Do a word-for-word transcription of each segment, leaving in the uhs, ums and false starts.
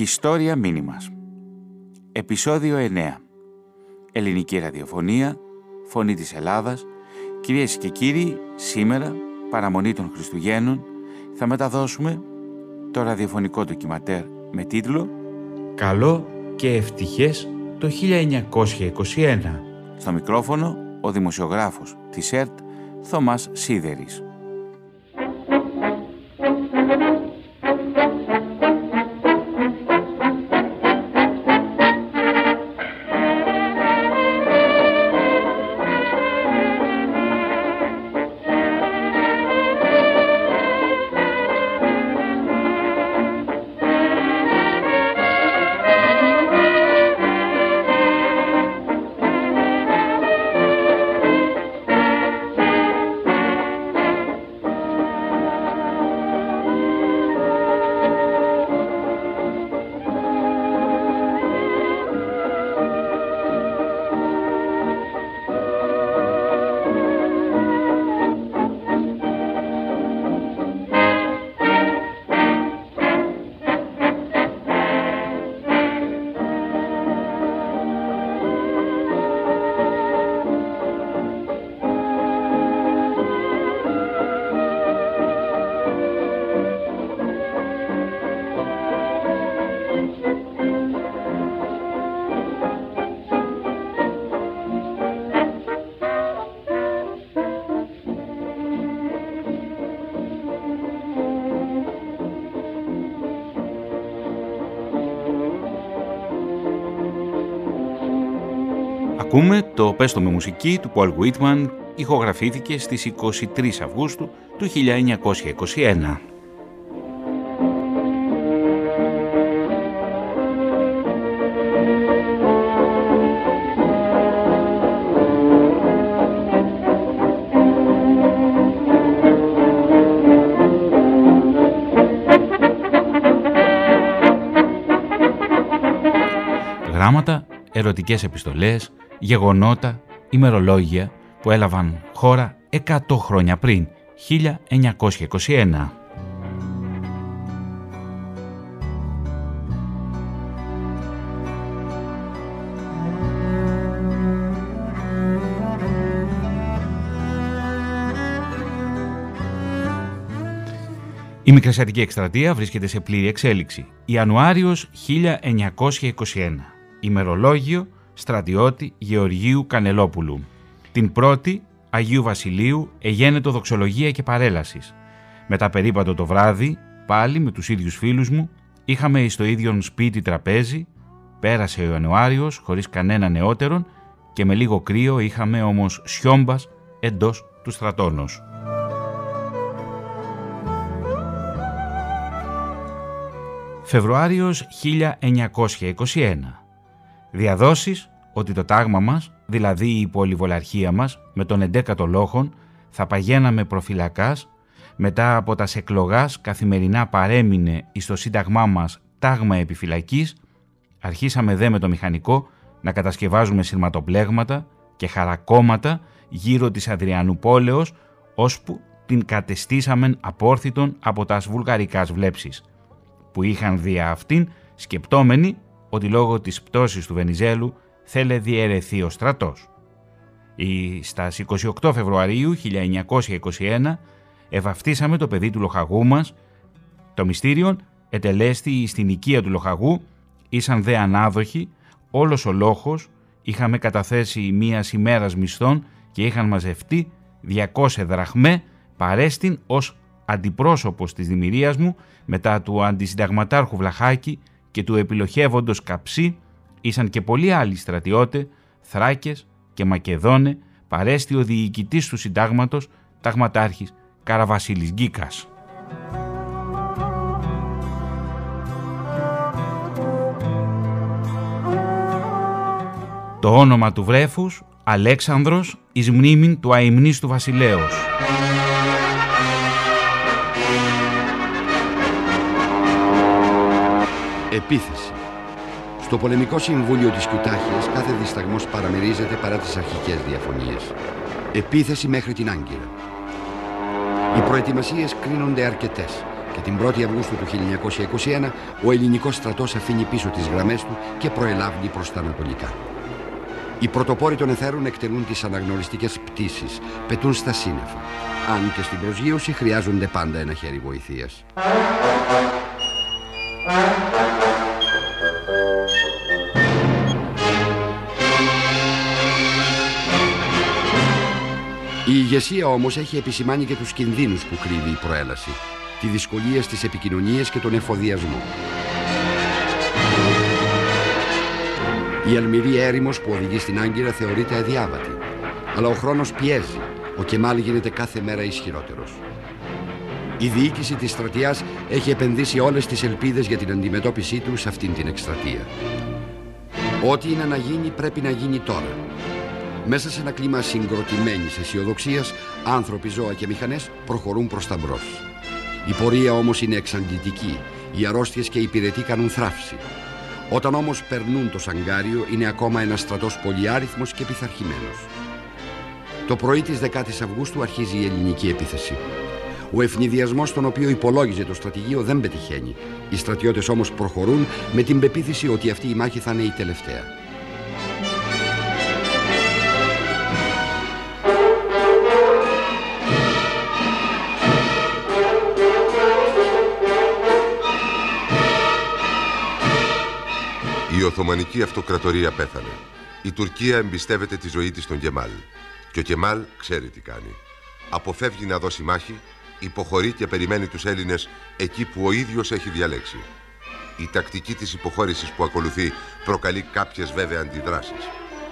Χιστόρια μήνυμας. Επεισόδιο εννέα. Ελληνική ραδιοφωνία, φωνή της Ελλάδας. Κυρίες και κύριοι, σήμερα, παραμονή των Χριστουγέννων, θα μεταδώσουμε το ραδιοφωνικό ντοκιματέρ με τίτλο «Καλό και ευτυχές το χίλια εννιακόσια είκοσι ένα». Στο μικρόφωνο, ο δημοσιογράφος της ΕΡΤ, Θωμάς Σίδερης. Ακούμε το «Πέστο με μουσική» του Paul Whiteman, ηχογραφήθηκε στις εικοστή τρίτη Αυγούστου του χίλια εννιακόσια είκοσι ένα. Γράμματα, ερωτικές επιστολές, γεγονότα, ημερολόγια που έλαβαν χώρα εκατό χρόνια πριν, χίλια εννιακόσια είκοσι ένα. Η Μικρασιατική Εκστρατεία βρίσκεται σε πλήρη εξέλιξη. Ιανουάριος χίλια εννιακόσια είκοσι ένα. Ημερολόγιο στρατιώτη Γεωργίου Κανελόπουλου. Την πρώτη Αγίου Βασιλείου εγένετο δοξολογία και παρέλασης. Μετά περίπατο το βράδυ, πάλι με τους ίδιους φίλους μου, είχαμε στο ίδιον σπίτι τραπέζι, πέρασε ο Ιανουάριος χωρίς κανένα νεότερον και με λίγο κρύο είχαμε όμως σιόμπας εντός του στρατώνος. Φεβρουάριος χίλια εννιακόσια είκοσι ένα. Διαδόσεις ότι το τάγμα μας, δηλαδή η πολυβολαρχία μας, με τον εντέκατο λόγον, θα παγαίναμε προφυλακάς, μετά από τα σεκλογάς καθημερινά παρέμεινε εις το σύνταγμά μας τάγμα επιφυλακής, αρχίσαμε δε με το μηχανικό να κατασκευάζουμε σειρματοπλέγματα και χαρακώματα γύρω της Αδριανού πόλεως, ώσπου την κατεστήσαμεν απόρθητον από τας βουλγαρικάς βλέψεις, που είχαν δια αυτήν σκεπτόμενοι ότι λόγω της πτώσης του Βενιζέλου θέλε διαιρεθεί ο στρατός. Ή στας εικοστή ογδόη Φεβρουαρίου χίλια εννιακόσια είκοσι ένα ευαυτίσαμε το παιδί του λοχαγού μας, το μυστήριον ετελέστη στην οικία του λοχαγού, ήσαν δε ανάδοχοι, όλος ο λόγος, είχαμε καταθέσει μίας ημέρας μισθών και είχαν μαζευτεί διακόσιες δραχμές παρέστην ως αντιπρόσωπος της δημιουργίας μου μετά του αντισυνταγματάρχου Βλαχάκη και του επιλοχεύοντος Καψί, ήσαν και πολλοί άλλοι στρατιώτε, Θράκες και Μακεδόνε, παρέστη ο διοικητής του συντάγματος, Ταγματάρχης Καραβασίλης Γκίκας. Το όνομα του βρέφους, Αλέξανδρος, εις μνήμην του αημνίστου βασιλέως. Επίθεση. Στο πολεμικό συμβούλιο της Κουτάχιας κάθε δισταγμός παραμερίζεται παρά τις αρχικές διαφωνίες. Επίθεση μέχρι την Άγκυρα. Οι προετοιμασίες κρίνονται αρκετές, και την πρώτη Αυγούστου του χίλια εννιακόσια είκοσι ένα ο ελληνικός στρατός αφήνει πίσω τις γραμμές του και προελάβει προς τα ανατολικά. Οι πρωτοπόροι των εθέρων εκτελούν τις αναγνωριστικές πτήσεις, πετούν στα σύννεφα. Αν και στην προσγείωση χρειάζονται πάντα ένα χέρι βοηθείας. Η ηγεσία όμως έχει επισημάνει και τους κινδύνους που κρύβει η προέλαση, τη δυσκολία στις επικοινωνίες και τον εφοδιασμό. Η αλμυρή έρημος που οδηγεί στην Άγκυρα θεωρείται αδιάβατη, αλλά ο χρόνος πιέζει, ο Κεμάλ γίνεται κάθε μέρα ισχυρότερος. Η διοίκηση της στρατιάς έχει επενδύσει όλες τις ελπίδες για την αντιμετώπιση του σε αυτήν την εκστρατεία. Ό,τι είναι να γίνει πρέπει να γίνει τώρα. Μέσα σε ένα κλίμα συγκροτημένης αισιοδοξίας, άνθρωποι, ζώα και μηχανές προχωρούν προς τα μπρος. Η πορεία όμως είναι εξαντλητική, οι αρρώστιες και οι πυρετοί κάνουν θράψη. Όταν όμως περνούν το Σαγκάριο, είναι ακόμα ένας στρατός πολυάριθμος και πειθαρχημένος. Το πρωί της δέκατης Αυγούστου αρχίζει η ελληνική επίθεση. Ο ευνηδιασμός τον οποίο υπολόγιζε το στρατηγείο δεν πετυχαίνει. Οι στρατιώτες όμως προχωρούν με την πεποίθηση ότι αυτή η μάχη θα είναι η τελευταία. Η Οθωμανική Αυτοκρατορία πέθανε. Η Τουρκία εμπιστεύεται τη ζωή της στον Κεμάλ. Και ο Κεμάλ ξέρει τι κάνει. Αποφεύγει να δώσει μάχη, υποχωρεί και περιμένει τους Έλληνες εκεί που ο ίδιος έχει διαλέξει. Η τακτική της υποχώρησης που ακολουθεί προκαλεί κάποιες βέβαια αντιδράσεις.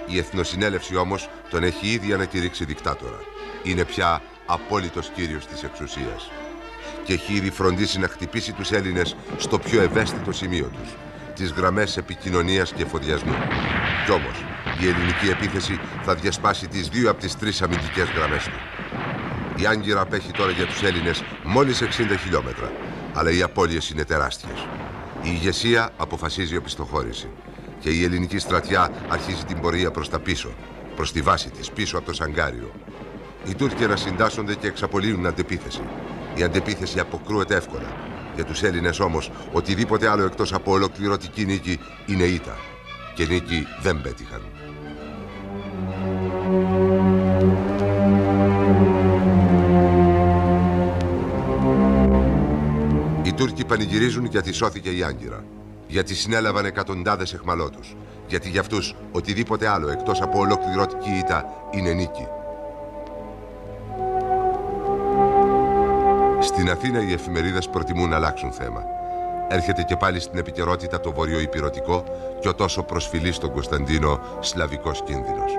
Η Εθνοσυνέλευση όμως τον έχει ήδη ανακηρύξει δικτάτορα. Είναι πια απόλυτος κύριος της εξουσίας. Και έχει ήδη φροντίσει να χτυπήσει τους Έλληνες στο πιο ευαίσθητο σημείο τους, τις γραμμές επικοινωνίας και εφοδιασμού. Κι όμως, η ελληνική επίθεση θα διασπάσει τις δύο από τις τρεις αμυντικές γραμμές του. Η Άγκυρα απέχει τώρα για τους Έλληνες μόλις εξήντα χιλιόμετρα, αλλά οι απώλειες είναι τεράστιες. Η ηγεσία αποφασίζει οπισθοχώρηση και η ελληνική στρατιά αρχίζει την πορεία προς τα πίσω, προς τη βάση της, πίσω από το Σαγκάριο. Οι Τούρκοι ανασυντάσσονται και εξαπολύουν αντεπίθεση. Η αντεπίθεση αποκρούεται εύκολα. Για τους Έλληνες όμως, οτιδήποτε άλλο εκτός από ολοκληρωτική νίκη είναι ήττα. Και νίκη δεν πέτυχαν. Οι Τούρκοι πανηγυρίζουν γιατί σώθηκε η Άγκυρα. Γιατί συνέλαβαν εκατοντάδες αιχμαλώτους. Γιατί για αυτούς οτιδήποτε άλλο εκτός από ολοκληρωτική ήττα είναι νίκη. Στην Αθήνα οι εφημερίδες προτιμούν να αλλάξουν θέμα. Έρχεται και πάλι στην επικαιρότητα το βορειοηπειρωτικό και ο τόσο προσφυλής στον Κωνσταντίνο σλαβικός κίνδυνος.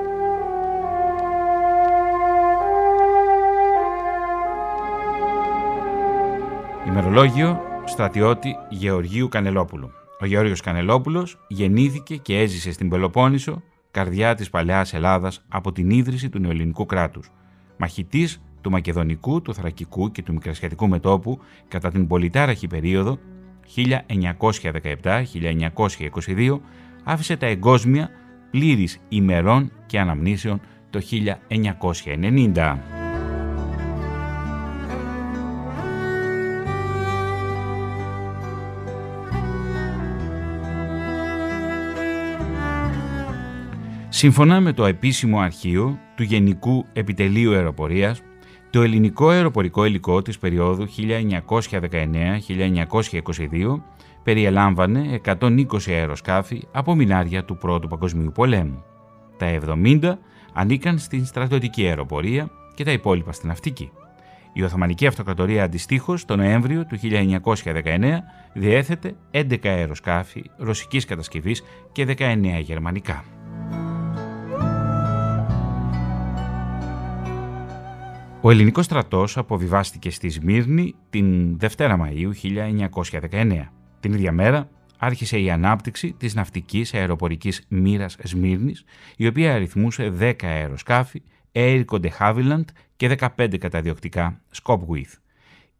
Ημερολόγιο στρατιώτη Γεωργίου Κανελόπουλου. Ο Γεώργιος Κανελόπουλος γεννήθηκε και έζησε στην Πελοπόννησο, καρδιά της παλαιάς Ελλάδας, από την ίδρυση του νεοελληνικού κράτους. Μαχητής του Μακεδονικού, του Θρακικού και του Μικρασιατικού μετόπου κατά την πολυτάραχη περίοδο χίλια εννιακόσια δεκαεπτά με χίλια εννιακόσια είκοσι δύο, άφησε τα εγκόσμια πλήρης ημερών και αναμνήσεων το χίλια εννιακόσια ενενήντα. Σύμφωνα με το επίσημο αρχείο του Γενικού Επιτελείου Αεροπορίας, το ελληνικό αεροπορικό υλικό της περίοδου χίλια εννιακόσια δεκαεννέα με χίλια εννιακόσια είκοσι δύο περιελάμβανε εκατόν είκοσι αεροσκάφη από μινάρια του Πρώτου Παγκοσμίου Πολέμου. Τα εβδομήντα ανήκαν στην στρατιωτική αεροπορία και τα υπόλοιπα στην ναυτική. Η Οθωμανική Αυτοκρατορία αντιστοίχως τον Νοέμβριο του χίλια εννιακόσια δεκαεννέα διέθετε έντεκα αεροσκάφη ρωσικής κατασκευής και δεκαεννέα γερμανικά. Ο ελληνικός στρατός αποβιβάστηκε στη Σμύρνη την δεύτερη Μαΐου χίλια εννιακόσια δεκαεννέα. Την ίδια μέρα άρχισε η ανάπτυξη της ναυτικής αεροπορικής μοίρας Σμύρνης, η οποία αριθμούσε δέκα αεροσκάφη, Airco de Havilland και δεκαπέντε καταδιοκτικά Scopwith.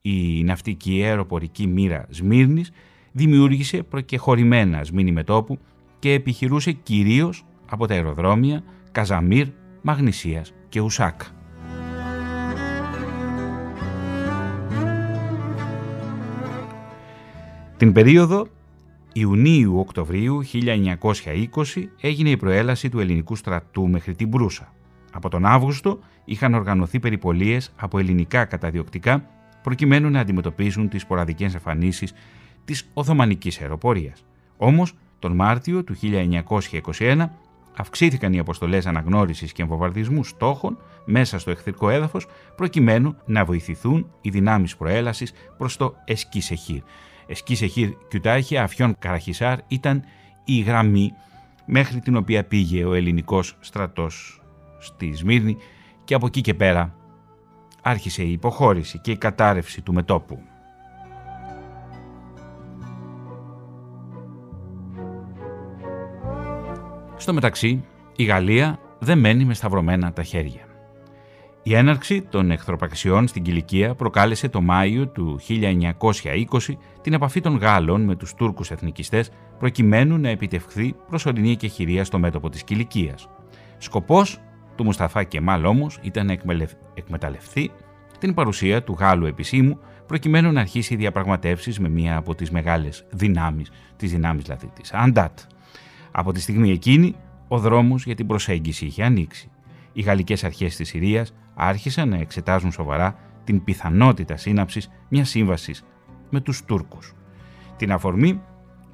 Η ναυτική αεροπορική μοίρα Σμύρνης δημιούργησε προκεχωρημένα Σμύρνη μετόπου και επιχειρούσε κυρίως από τα αεροδρόμια Καζαμίρ, Μαγνησίας και Ουσάκα. Την περίοδο Ιουνίου-Οκτωβρίου χίλια εννιακόσια είκοσι έγινε η προέλαση του ελληνικού στρατού μέχρι την Προύσα. Από τον Αύγουστο είχαν οργανωθεί περιπολίες από ελληνικά καταδιοκτικά προκειμένου να αντιμετωπίσουν τις σποραδικές εμφανίσεις της Οθωμανικής αεροπορίας. Όμως, τον Μάρτιο του χίλια εννιακόσια είκοσι ένα αυξήθηκαν οι αποστολές αναγνώρισης και εμβομβαρδισμού στόχων μέσα στο εχθρικό έδαφος προκειμένου να βοηθηθούν οι δυνάμεις προέλασης προς το Εσκισεχήρ. Εσκισεχήρ Κιουτάχια, Αφιόν Καραχισάρ ήταν η γραμμή μέχρι την οποία πήγε ο ελληνικός στρατός στη Σμύρνη και από εκεί και πέρα άρχισε η υποχώρηση και η κατάρρευση του μετόπου. Στο μεταξύ, η Γαλλία δεν μένει με σταυρωμένα τα χέρια. Η έναρξη των εχθροπραξιών στην Κιλικία προκάλεσε το Μάιο του χίλια εννιακόσια είκοσι την επαφή των Γάλλων με τους Τούρκους εθνικιστές προκειμένου να επιτευχθεί προσωρινή εκεχηρία στο μέτωπο της Κιλικίας. Σκοπός του Μουσταφά Κεμάλ όμως ήταν να εκμεταλλευτεί την παρουσία του Γάλλου επισήμου προκειμένου να αρχίσει διαπραγματεύσεις με μία από τις μεγάλες δυνάμεις, τις δυνάμεις δηλαδή της Αντάτ. Από τη στιγμή εκείνη, ο δρόμος για την προσέγγιση είχε ανοίξει. Οι γαλλικές αρχές της Συρίας άρχισαν να εξετάζουν σοβαρά την πιθανότητα σύναψης μιας σύμβασης με τους Τούρκους. Την αφορμή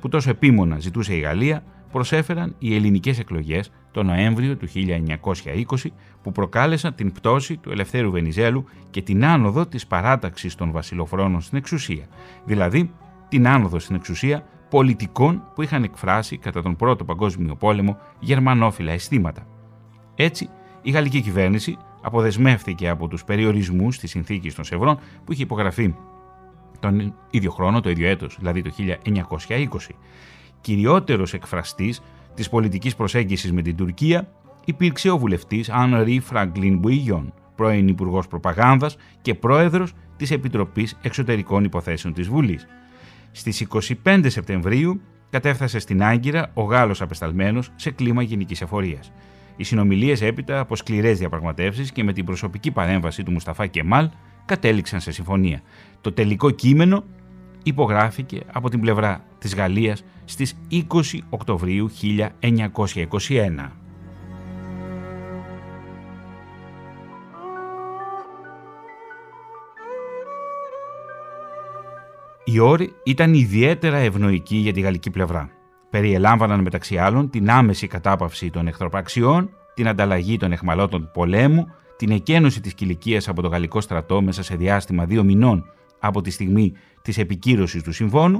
που τόσο επίμονα ζητούσε η Γαλλία προσέφεραν οι ελληνικές εκλογές τον Νοέμβριο του χίλια εννιακόσια είκοσι που προκάλεσαν την πτώση του Ελευθέρου Βενιζέλου και την άνοδο της παράταξης των βασιλοφρόνων στην εξουσία, δηλαδή την άνοδο στην εξουσία πολιτικών που είχαν εκφράσει κατά τον Πρώτο Παγκόσμιο Πόλεμο γερμανόφιλα αισθήματα. Έτσι, η γαλλική κυβέρνηση αποδεσμεύθηκε από τους περιορισμούς της συνθήκης των Σευρών που είχε υπογραφεί τον ίδιο χρόνο, το ίδιο έτος, δηλαδή το χίλια εννιακόσια είκοσι. Κυριότερος εκφραστής της πολιτικής προσέγγισης με την Τουρκία υπήρξε ο βουλευτής Ανρί Φραγκλίν Μπουιγιόν, πρώην υπουργός προπαγάνδας και πρόεδρος της Επιτροπής Εξωτερικών Υποθέσεων της Βουλής. Στις εικοστή πέμπτη Σεπτεμβρίου κατέφθασε στην Άγκυρα ο Γάλλος απεσταλμένος σε κλίμα γενικής εφορίας. Οι συνομιλίες έπειτα από σκληρές διαπραγματεύσεις και με την προσωπική παρέμβαση του Μουσταφά Κεμάλ κατέληξαν σε συμφωνία. Το τελικό κείμενο υπογράφηκε από την πλευρά της Γαλλίας στις είκοσι Οκτωβρίου χίλια εννιακόσια είκοσι ένα. Οι όροι ήταν ιδιαίτερα ευνοϊκοί για τη γαλλική πλευρά. Περιελάμβαναν μεταξύ άλλων την άμεση κατάπαυση των εχθροπραξιών, την ανταλλαγή των αιχμαλώτων πολέμου, την εκένωση της Κιλικίας από το γαλλικό στρατό μέσα σε διάστημα δύο μηνών από τη στιγμή της επικύρωσης του συμφώνου,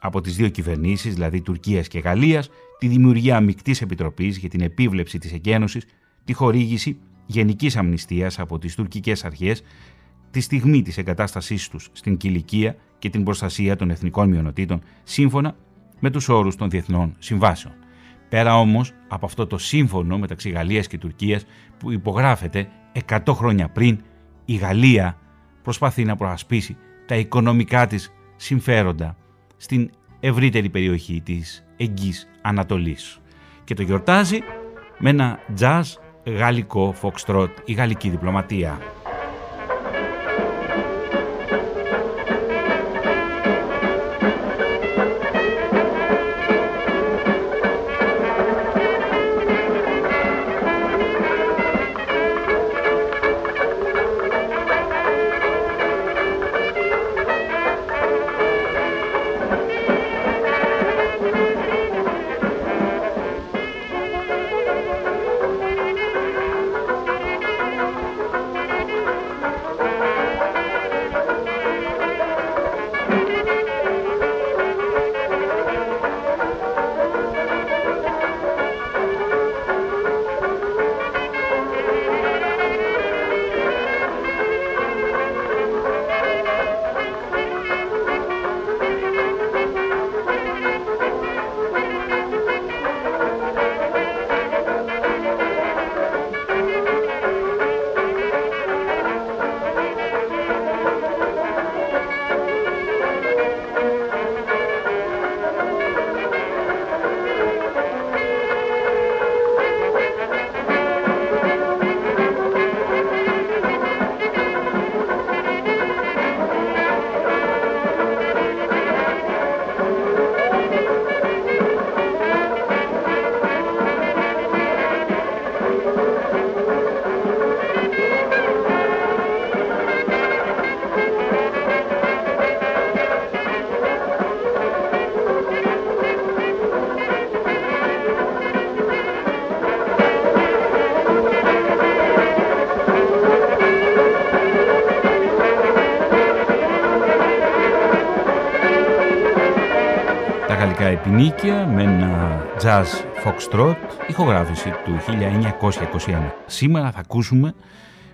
από τις δύο κυβερνήσεις, δηλαδή Τουρκίας και Γαλλίας, τη δημιουργία μεικτής επιτροπής για την επίβλεψη της εκένωσης, τη χορήγηση γενικής αμνηστίας από τις τουρκικές αρχές, τη στιγμή της εγκατάστασής τους στην Κιλικία και την προστασία των εθνικών μειονοτήτων σύμφωνα με τους όρους των διεθνών συμβάσεων. Πέρα όμως από αυτό το σύμφωνο μεταξύ Γαλλίας και Τουρκίας που υπογράφεται εκατό χρόνια πριν, η Γαλλία προσπαθεί να προασπίσει τα οικονομικά της συμφέροντα στην ευρύτερη περιοχή της Εγγύης Ανατολής και το γιορτάζει με ένα jazz γαλλικό foxtrot, η γαλλική διπλωματία. επινίκια με ένα jazz foxtrot, ηχογράφηση του χίλια εννιακόσια είκοσι ένα. Σήμερα θα ακούσουμε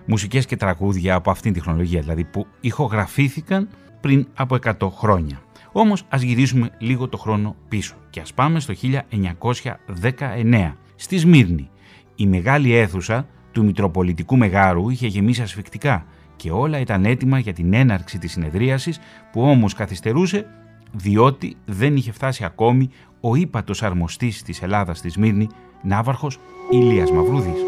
μουσικές και τραγούδια από αυτήν την τεχνολογία, δηλαδή που ηχογραφήθηκαν πριν από εκατό χρόνια. Όμως ας γυρίσουμε λίγο το χρόνο πίσω και ας πάμε στο χίλια εννιακόσια δεκαεννέα, στη Σμύρνη. Η μεγάλη αίθουσα του Μητροπολιτικού Μεγάρου είχε γεμίσει ασφυκτικά και όλα ήταν έτοιμα για την έναρξη της συνεδρίασης, που όμως καθυστερούσε διότι δεν είχε φτάσει ακόμη ο ύπατος αρμοστής της Ελλάδας στη Σμύρνη, ναύαρχος Ηλίας Μαυρούδης.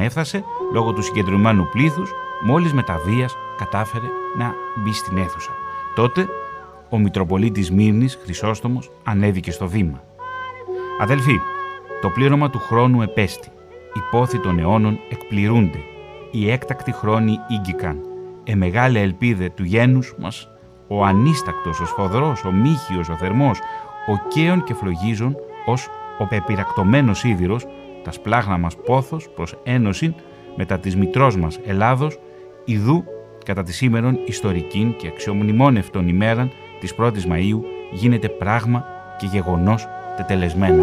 Έφτασε, λόγω του συγκεντρωμένου πλήθους, μόλις με τα βίας κατάφερε να μπει στην αίθουσα. Τότε ο Μητροπολίτης Σμύρνης, Χρισόστομος, ανέβηκε στο βήμα. «Αδελφοί, το πλήρωμα του χρόνου επέστη. Οι πόθοι των αιώνων εκπληρούνται. Οι έκτακτοι χρόνοι ήγγικαν. Εμεγάλε ελπίδε του γένους μας, ο ανίστακτος, ο σφοδρός, ο μύχιος, ο θερμός, ο καίων και φλογίζων, ως ο πεπειρακτωμένος σίδηρος, τα σπλάχνα μας πόθος προς ένωσιν μετά της μητρός μας Ελλάδος, ιδού κατά τη σήμερον ιστορικήν και αξιομνημόνευτον ημέραν της πρώτης Μαΐου γίνεται πράγμα και γεγονός τετελεσμένο».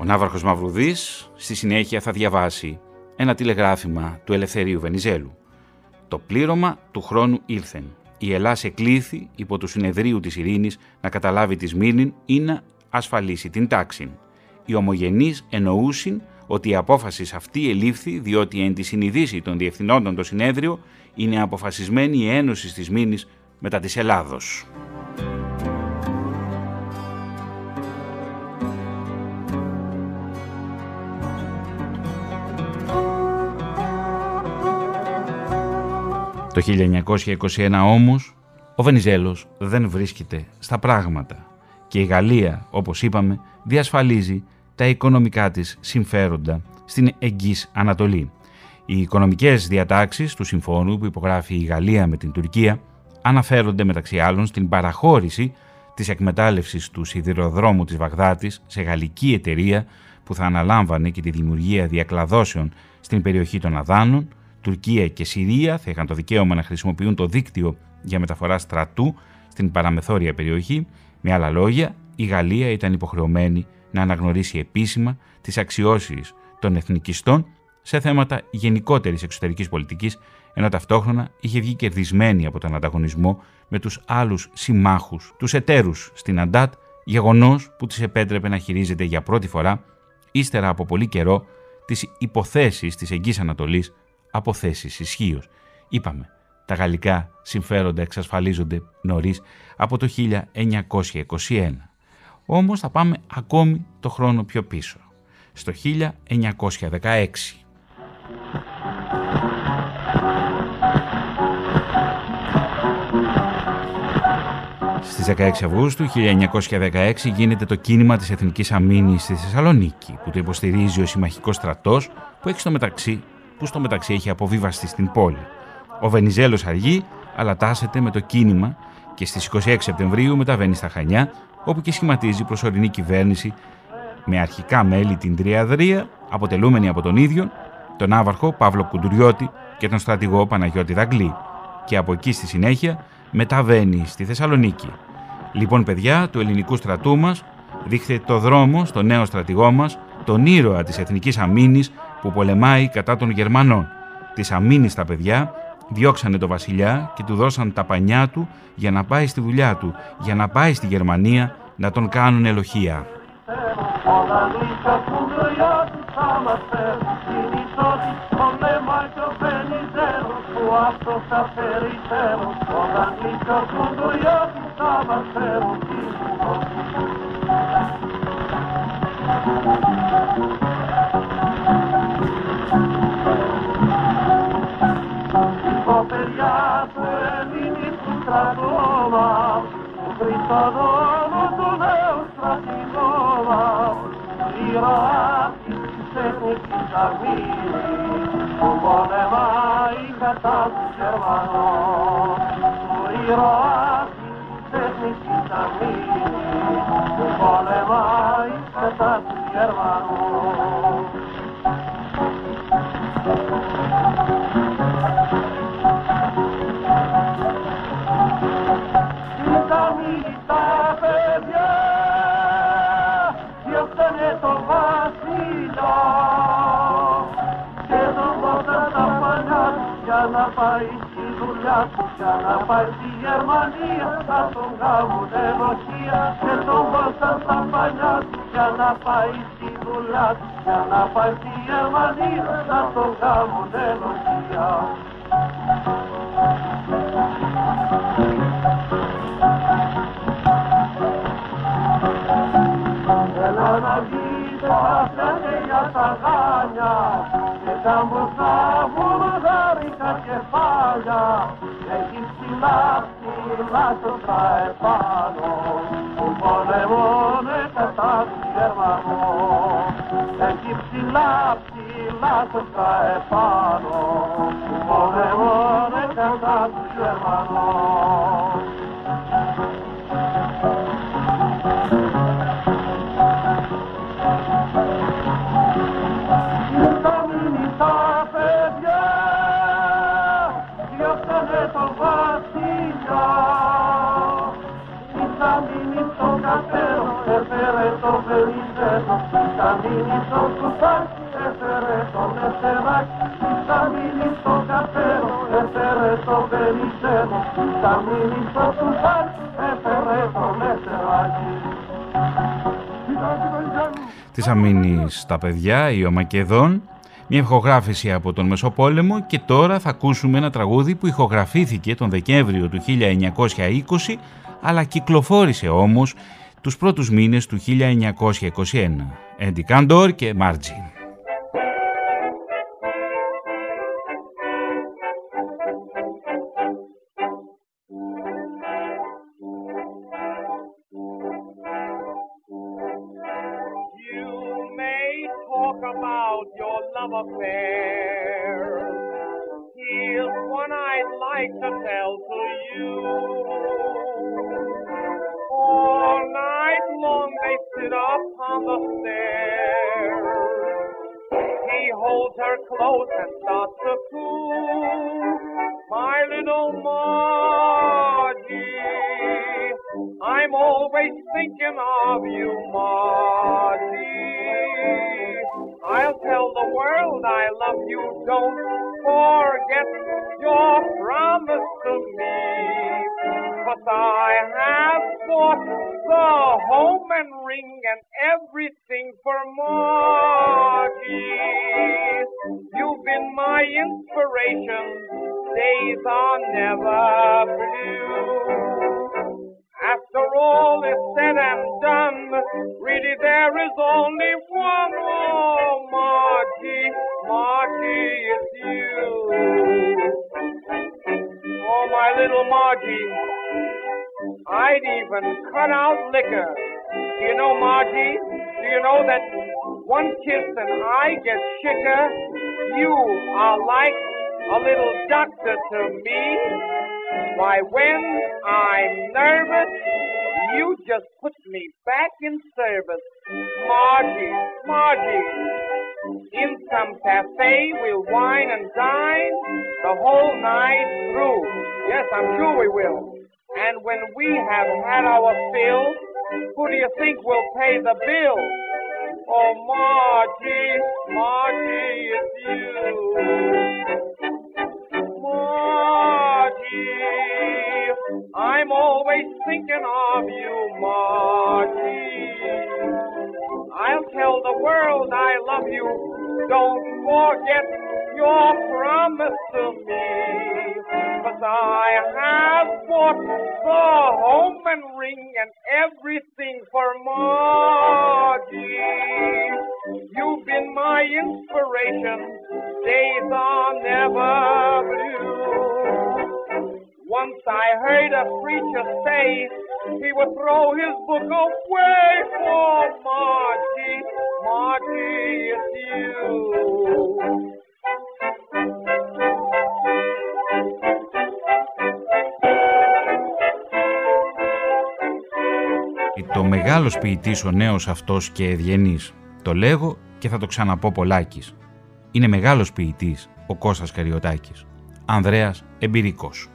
Ο ναύαρχος Μαυρουδής στη συνέχεια θα διαβάσει ένα τηλεγράφημα του Ελευθερίου Βενιζέλου. «Το πλήρωμα του χρόνου ήλθεν. Η Ελλάς εκλήθη υπό του συνεδρίου της ειρήνης να καταλάβει τη Σμύρνην ή να ασφαλίσει την τάξην. Οι ομογενείς εννοούσιν ότι η απόφαση αυτή ελήφθη διότι εν τη συνειδήση των διευθυνόντων το συνέδριο είναι αποφασισμένη η ένωση της Σμύρνης μετά της Ελλάδος». Το χίλια εννιακόσια είκοσι ένα όμως, ο Βενιζέλος δεν βρίσκεται στα πράγματα και η Γαλλία, όπως είπαμε, διασφαλίζει τα οικονομικά της συμφέροντα στην εγγύς Ανατολή. Οι οικονομικές διατάξεις του συμφώνου που υπογράφει η Γαλλία με την Τουρκία αναφέρονται μεταξύ άλλων στην παραχώρηση της εκμετάλλευσης του σιδηροδρόμου της Βαγδάτης σε γαλλική εταιρεία που θα αναλάμβανε και τη δημιουργία διακλαδώσεων στην περιοχή των Αδάνων. Τουρκία και Συρία θα είχαν το δικαίωμα να χρησιμοποιούν το δίκτυο για μεταφορά στρατού στην παραμεθόρια περιοχή. Με άλλα λόγια, η Γαλλία ήταν υποχρεωμένη να αναγνωρίσει επίσημα τις αξιώσεις των εθνικιστών σε θέματα γενικότερης εξωτερικής πολιτικής, ενώ ταυτόχρονα είχε βγει κερδισμένη από τον ανταγωνισμό με τους άλλους συμμάχους, τους εταίρους στην Αντάτ, γεγονός που της επέτρεπε να χειρίζεται για πρώτη φορά, ύστερα από πολύ καιρό, τις υποθέσεις της Εγγύης Ανατολής από θέσεις ισχύως. Είπαμε, τα γαλλικά συμφέροντα εξασφαλίζονται νωρίς από το χίλια εννιακόσια είκοσι ένα. Όμως θα πάμε ακόμη το χρόνο πιο πίσω, στο χίλια εννιακόσια δεκαέξι. Στις δεκαέξι Αυγούστου χίλια εννιακόσια δεκαέξι γίνεται το κίνημα της Εθνικής Αμήνης στη Θεσσαλονίκη, που το υποστηρίζει ο συμμαχικός στρατός που, έχει στο μεταξύ, που στο μεταξύ έχει αποβίβαστεί στην πόλη. Ο Βενιζέλος αργεί, αλλά τάσεται με το κίνημα και στις είκοσι έξι Σεπτεμβρίου μεταβαίνει στα Χανιά, όπου και σχηματίζει προσωρινή κυβέρνηση με αρχικά μέλη την Τριαδρία, αποτελούμενη από τον ίδιο, τον άβαρχο Παύλο Κουντουριώτη και τον στρατηγό Παναγιώτη Δαγκλή. Και από εκεί στη συνέχεια μεταβαίνει στη Θεσσαλονίκη. Λοιπόν, παιδιά του ελληνικού στρατού μας, δείχτε το δρόμο στο νέο στρατηγό μας, τον ήρωα της Εθνικής Αμήνης που πολεμάει κατά των Γερμανών. Της αμήνης τα παιδιά διώξανε τον βασιλιά και του δώσαν τα πανιά του για να πάει στη δουλειά του, για να πάει στη Γερμανία να τον κάνουν ελοχεία. Της αμήνης τα παιδιά, η Ομακεδόν, μια ηχογράφηση από τον Μεσοπόλεμο, και τώρα θα ακούσουμε ένα τραγούδι που ηχογραφήθηκε τον Δεκέμβριο του χίλια εννιακόσια είκοσι, αλλά κυκλοφόρησε όμως τους πρώτους μήνες του χίλια εννιακόσια είκοσι ένα. Έντι Κάντορ και Μάρτζιν. I'm always always thinking of you, Marty. I'll tell the world I love you, don't forget your promise to me. But I have bought the home and ring and everything for Marty. You've been my inspiration, days are never blue. After all is said and done, really there is only one. Oh, Marty, Marty, it's you. Oh, my little Marty, I'd even cut out liquor. You know, Marty, do you know that one kiss and I get sicker? You are like a little doctor to me. Why, when I'm nervous, you just put me back in service. Margie, Margie, in some cafe we'll wine and dine the whole night through. Yes, I'm sure we will. And when we have had our fill, who do you think will pay the bill? Oh, Margie, Margie, it's you. Margie. I'm always thinking of you, Marty. I'll tell the world I love you. Don't forget your promise to me. But I have bought the home and ring and everything for Marty. You've been my inspiration. Days are never blue. Once I heard a preacher say he would throw his book away for Marty, Marty, it's you. Το μεγάλος ποιητής, ο νέος αυτός και ευγενής, το λέγω και θα το ξαναπώ πολλάκις. Είναι μεγάλος ποιητής ο Κώστας Καριωτάκης. Ανδρέας Εμπειρικός.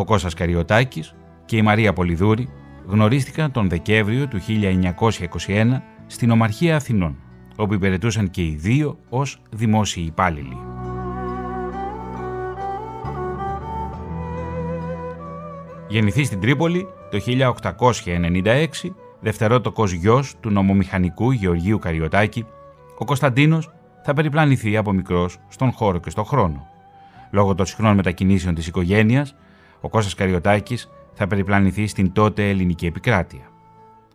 Ο Κώστας Καριωτάκης και η Μαρία Πολυδούρη γνωρίστηκαν τον Δεκέμβριο του χίλια εννιακόσια είκοσι ένα στην Ομαρχία Αθηνών, όπου υπηρετούσαν και οι δύο ως δημόσιοι υπάλληλοι. Γεννηθεί στην Τρίπολη το χίλια οκτακόσια ενενήντα έξι, δευτερότοκος γιος του νομομηχανικού Γεωργίου Καριωτάκη, ο Κωνσταντίνος θα περιπλανηθεί από μικρός στον χώρο και στον χρόνο. Λόγω των συχνών μετακινήσεων της οικογένειας, ο Κώστας Καριωτάκης θα περιπλανηθεί στην τότε ελληνική επικράτεια.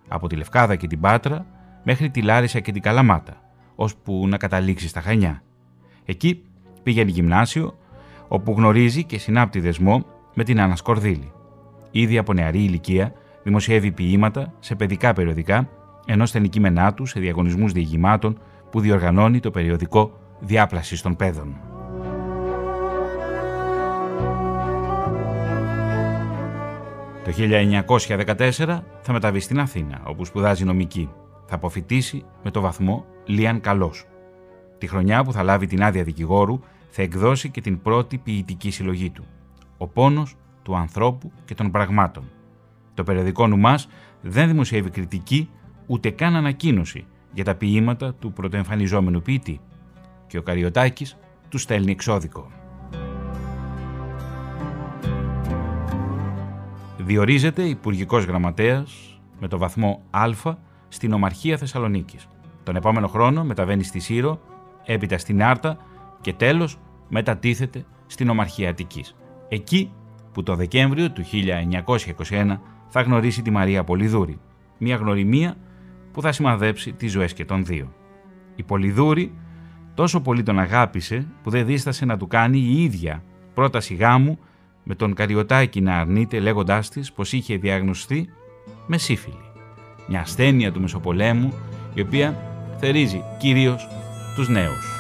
Από τη Λευκάδα και την Πάτρα μέχρι τη Λάρισα και την Καλαμάτα, ώσπου να καταλήξει στα Χανιά. Εκεί πήγαινε γυμνάσιο, όπου γνωρίζει και συνάπτει δεσμό με την Άννα Σκορδίλη. Ήδη από νεαρή ηλικία δημοσιεύει ποίηματα σε παιδικά περιοδικά, ενώ στα αντικείμενά του σε διαγωνισμούς διηγημάτων που διοργανώνει το περιοδικό Διάπλασης των Παιδών. Το χίλια εννιακόσια δεκατέσσερα θα μεταβεί στην Αθήνα, όπου σπουδάζει νομική. Θα αποφοιτήσει με το βαθμό Λίαν Καλός. Τη χρονιά που θα λάβει την άδεια δικηγόρου, θα εκδώσει και την πρώτη ποιητική συλλογή του, «Ο πόνος του ανθρώπου και των πραγμάτων». Το περιοδικό Νουμάς δεν δημοσιεύει κριτική ούτε καν ανακοίνωση για τα ποίηματα του πρωτοεμφανιζόμενου ποιητή και ο Καριωτάκης του στέλνει εξώδικο. Διορίζεται υπουργικός γραμματέας με το βαθμό Α στην Ομαρχία Θεσσαλονίκης. Τον επόμενο χρόνο μεταβαίνει στη Σύρο, έπειτα στην Άρτα και τέλος μετατίθεται στην Ομαρχία Αττικής. Εκεί που το Δεκέμβριο του χίλια εννιακόσια είκοσι ένα θα γνωρίσει τη Μαρία Πολυδούρη, μια γνωριμία που θα σημαδέψει τις ζωές και των δύο. Η Πολυδούρη τόσο πολύ τον αγάπησε που δεν δίστασε να του κάνει η ίδια πρόταση γάμου, με τον Καριωτάκη να αρνείται λέγοντάς της πως είχε διαγνωστεί με σύφυλλη, μια ασθένεια του Μεσοπολέμου η οποία θερίζει κυρίως τους νέους.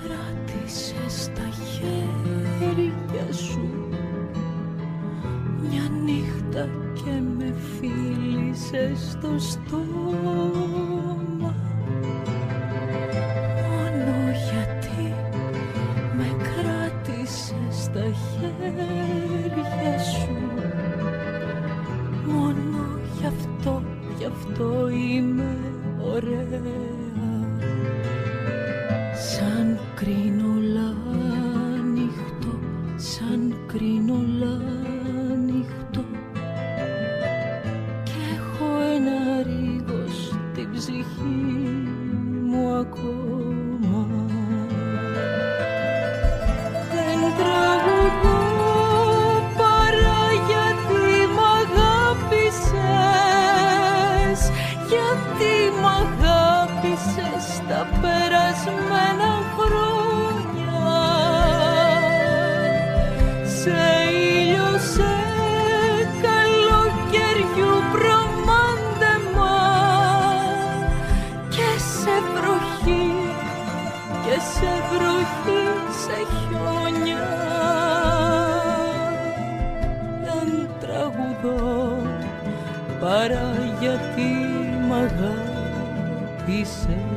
Κράτησες τα χέρια σου μια νύχτα και με φίλησες στο στόμα, μόνο γιατί με κράτησες τα χέρια. Κρίνολα νύχτο, σαν κρίνολα νύχτο, κι έχω ένα ρίγο στην ψυχή μου ακόμα. Δεν τραγουδώ παρά γιατί μ' αγάπησες, γιατί μ' αγάπησες τα περασμένα χρόνια. Σε ήλιο, σε καλοκαιριού προμάντεμα, και σε βροχή, και σε βροχή, σε χιόνια. Δεν τραγουδώ παρά γιατί μ' αγάπησες.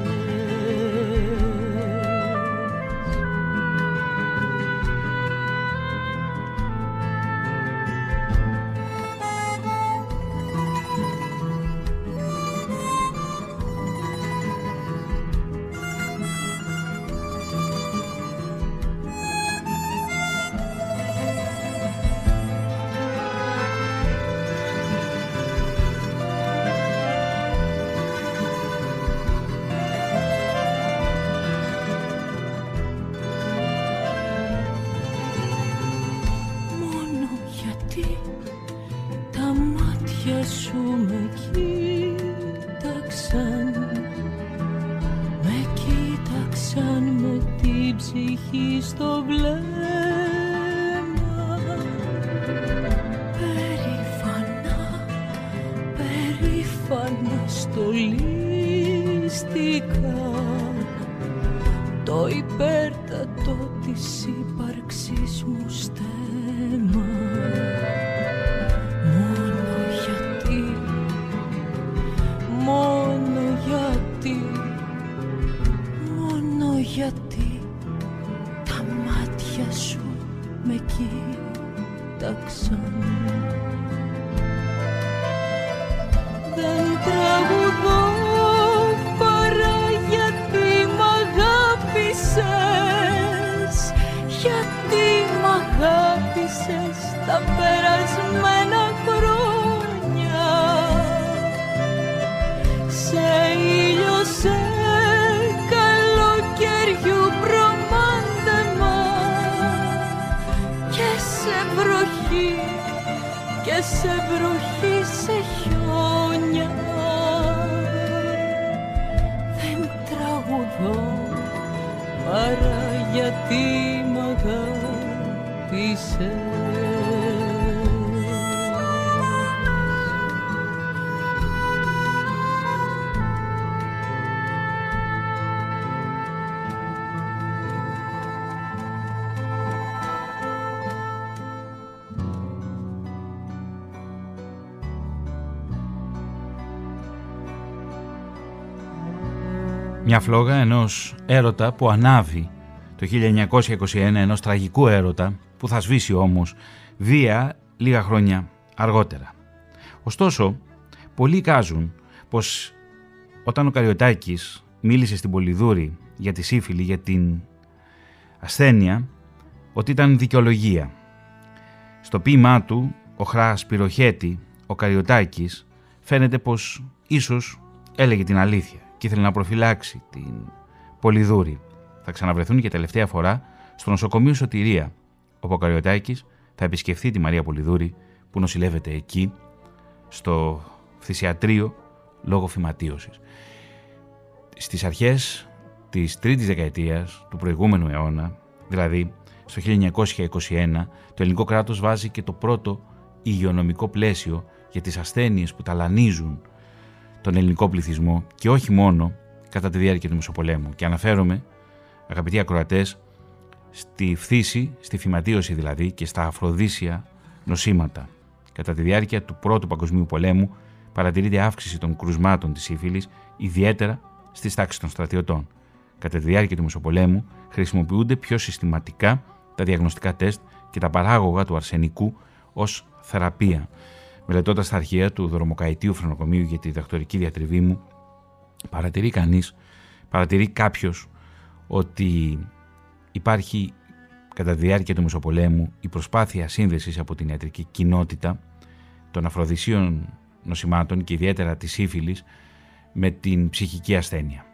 Μια φλόγα ενός έρωτα που ανάβει το χίλια εννιακόσια είκοσι ένα, ενός τραγικού έρωτα που θα σβήσει όμως βία λίγα χρόνια αργότερα. Ωστόσο, πολλοί εικάζουν πως όταν ο Καριωτάκης μίλησε στην Πολυδούρη για τη σύφυλη, για την ασθένεια, ότι ήταν δικαιολογία. Στο ποίημά του, ο Χράς Πυροχέτη, ο Καριωτάκης, φαίνεται πως ίσως έλεγε την αλήθεια και ήθελε να προφυλάξει την Πολυδούρη. Θα ξαναβρεθούν για τελευταία φορά στο νοσοκομείο Σωτηρία, όπου ο Καριωτάκης θα επισκεφθεί τη Μαρία Πολυδούρη που νοσηλεύεται εκεί, στο φθυσιατρίο λόγω φυματίωσης. Στις αρχές της τρίτης δεκαετίας του προηγούμενου αιώνα, δηλαδή στο χίλια εννιακόσια είκοσι ένα, το ελληνικό κράτος βάζει και το πρώτο υγειονομικό πλαίσιο για τις ασθένειες που ταλανίζουν τον ελληνικό πληθυσμό και όχι μόνο κατά τη διάρκεια του Μεσοπολέμου. Και αναφέρομαι, αγαπητοί ακροατές, στη φθήση, στη φυματίωση δηλαδή και στα αφροδίσια νοσήματα. Κατά τη διάρκεια του Πρώτου Παγκοσμίου Πολέμου παρατηρείται αύξηση των κρουσμάτων της σύφυλης, ιδιαίτερα στις τάξεις των στρατιωτών. Κατά τη διάρκεια του Μεσοπολέμου χρησιμοποιούνται πιο συστηματικά τα διαγνωστικά τεστ και τα παράγωγα του αρσενικού ως θεραπεία. Μελετώντας τα αρχεία του δρομοκαετίου φρονοκομείου για τη διδακτορική διατριβή μου, παρατηρεί κανείς, παρατηρεί κάποιος ότι Υπάρχει κατά τη διάρκεια του Μεσοπολέμου η προσπάθεια σύνδεσης από την ιατρική κοινότητα των αφροδισίων νοσημάτων και ιδιαίτερα της σύφυλης με την ψυχική ασθένεια.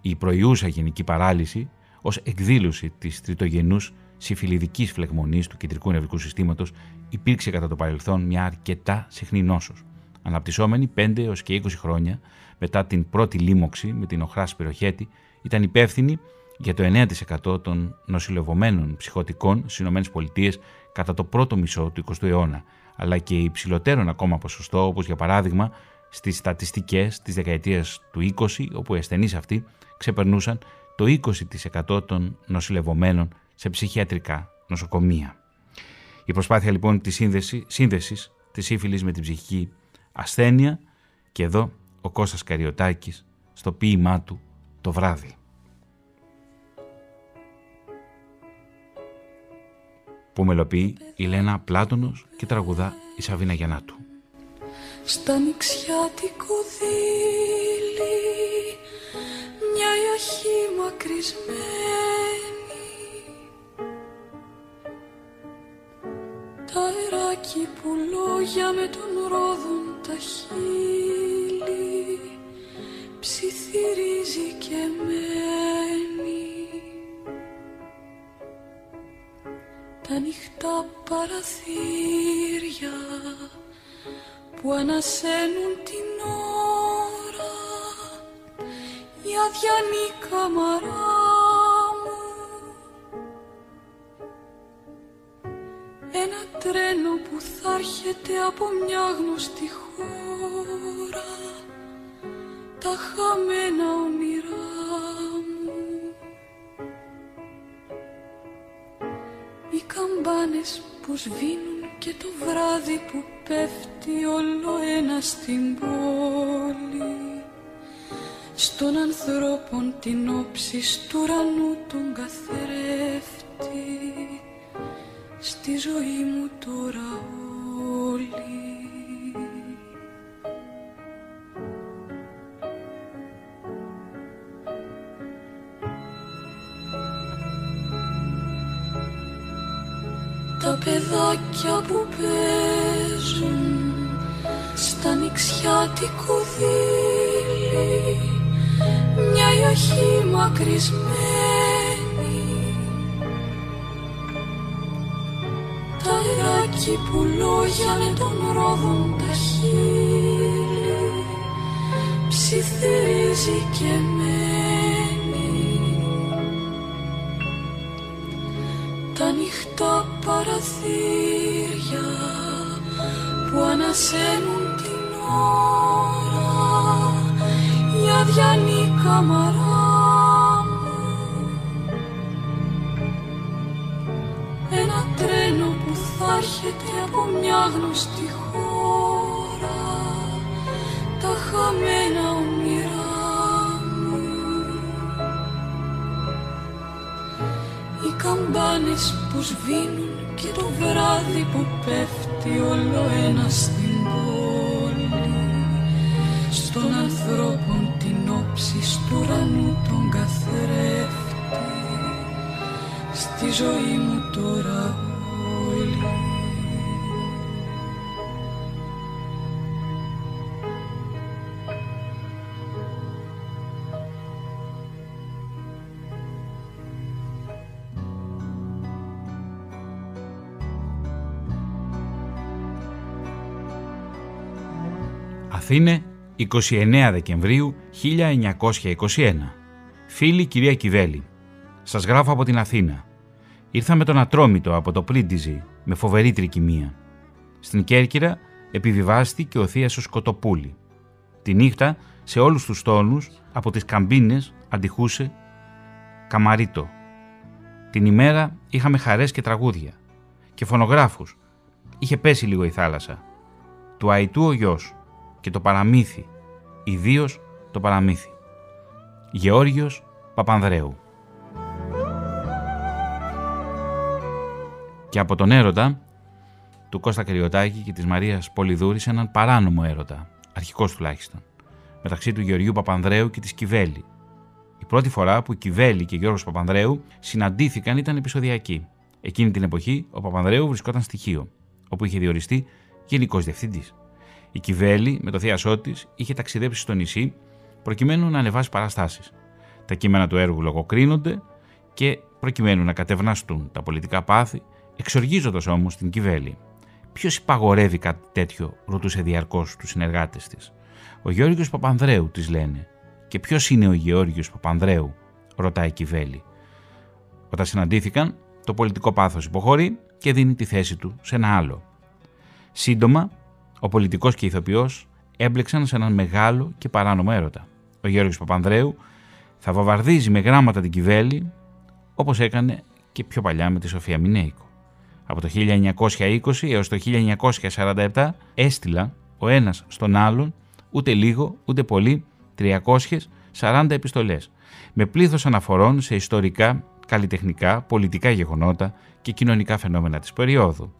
Η προϊούσα γενική παράλυση ως εκδήλωση της τριτογενούς συμφιλιδικής φλεγμονής του κεντρικού νευρικού συστήματος υπήρξε κατά το παρελθόν μια αρκετά συχνή νόσος, αναπτυσσόμενη πέντε έως και είκοσι χρόνια μετά την πρώτη λίμωξη με την οχρά σπυροχέτη, ήταν υπεύθυνη για το εννέα τοις εκατό των νοσηλευωμένων ψυχωτικών στις ΗΠΑ κατά το πρώτο μισό του εικοστού αιώνα, αλλά και υψηλότερον ακόμα ποσοστό, όπως για παράδειγμα στις στατιστικές της δεκαετίας του είκοσι, όπου οι ασθενείς αυτοί ξεπερνούσαν το είκοσι τοις εκατό των νοσηλευωμένων σε ψυχιατρικά νοσοκομεία. Η προσπάθεια λοιπόν της σύνδεση, σύνδεσης της σύφυλης με την ψυχική ασθένεια, και εδώ ο Κώστας Καριωτάκης στο ποίημά του «Το βράδυ». Που μελοποιεί η Λένα Πλάτωνος και τραγουδά η Σαβίνα Γιαννάτου. Στα νηξιάτικο δείλι μια ιαχή μακρισμένη, τα αεράκι που λόγια με τον ρόδον τα χείλη ψιθυρίζει και μένει. Τα νυχτά παραθύρια που ανασένουν την ώρα, η αδιανή καμαρά μου, ένα τρένο που θα έρχεται από μια γνωστή χώρα, τα χαμένα όνειρά μου. Οι καμπάνες που σβήνουν και το βράδυ που πέφτει όλο ένα στην πόλη, στον ανθρώπων την όψη, στου ουρανού τον καθρέφτη, στη ζωή μου τώρα όλη. Τα παιδάκια που παίζουν στα νηξιάτικο δείλι, μια ιοχή μακρισμένη, τα αεράκι που λόγια με τον ρόδον τα χείλη ψιθυρίζει και μένει. Τα νυχτά παραθύρια που ανασένουν την ώρα, η αδιανή καμαρά μου, ένα τρένο που θα έρχεται από μια γνωστή χώρα, τα χαμένα όνειρά μου. Οι καμπάνες που σβήνουν και το βράδυ που πέφτει όλο ένα στην πόλη, στον ανθρώπων την όψη, στου ουρανού τον καθρέφτη, στη ζωή μου τώρα όλη. Αθήνε, είκοσι εννέα Δεκεμβρίου χίλια εννιακόσια είκοσι ένα. Φίλη κυρία Κυβέλη, σας γράφω από την Αθήνα. Ήρθα με τον Ατρόμητο από το Πρίντιζι με φοβερή τρικυμία. Στην Κέρκυρα επιβιβάστηκε ο θείασος Κοτοπούλη. Τη νύχτα σε όλους τους τόνους από τις καμπίνες αντιχούσε καμαρίτο. Την ημέρα είχαμε χαρές και τραγούδια και φωνογράφους. Είχε πέσει λίγο η θάλασσα. Του Αητού ο γιος και το παραμύθι, ιδίως το παραμύθι. Γεώργιος Παπανδρέου. Και από τον έρωτα του Κώστα Καριωτάκη και της Μαρίας Πολυδούρης, έναν παράνομο έρωτα, αρχικός τουλάχιστον, μεταξύ του Γεωργίου Παπανδρέου και της Κυβέλη. Η Πρώτη φορά που η Κυβέλη και ο Γιώργος Παπανδρέου συναντήθηκαν ήταν επεισοδιακή. Εκείνη την εποχή ο Παπανδρέου βρισκόταν στη Χίο, όπου είχε διοριστεί γενικός διευθυντής. Η Κυβέλη με το θείασό της είχε ταξιδέψει στο νησί προκειμένου να ανεβάσει παραστάσεις. Τα κείμενα του έργου λογοκρίνονται και προκειμένου να κατευναστούν τα πολιτικά πάθη, εξοργίζοντας όμως την Κυβέλη. Ποιος υπαγορεύει κάτι τέτοιο, ρωτούσε διαρκώς τους συνεργάτες της. Ο Γεώργιος Παπανδρέου, της λένε. Και ποιος είναι ο Γεώργιος Παπανδρέου, ρωτάει η Κυβέλη. Όταν συναντήθηκαν, το πολιτικό πάθος υποχωρεί και δίνει τη θέση του σε ένα άλλο. Σύντομα, ο πολιτικός και η ηθοποιός έμπλεξαν σε έναν μεγάλο και παράνομο έρωτα. Ο Γεώργιος Παπανδρέου θα βαβαρδίζει με γράμματα την Κυβέλη, όπως έκανε και πιο παλιά με τη Σοφία Μινέικο. Από το χίλια εννιακόσια είκοσι έως το χίλια εννιακόσια σαράντα επτά έστειλα ο ένας στον άλλον, ούτε λίγο ούτε πολύ, τριακόσιες σαράντα επιστολές, με πλήθος αναφορών σε ιστορικά, καλλιτεχνικά, πολιτικά γεγονότα και κοινωνικά φαινόμενα της περίοδου.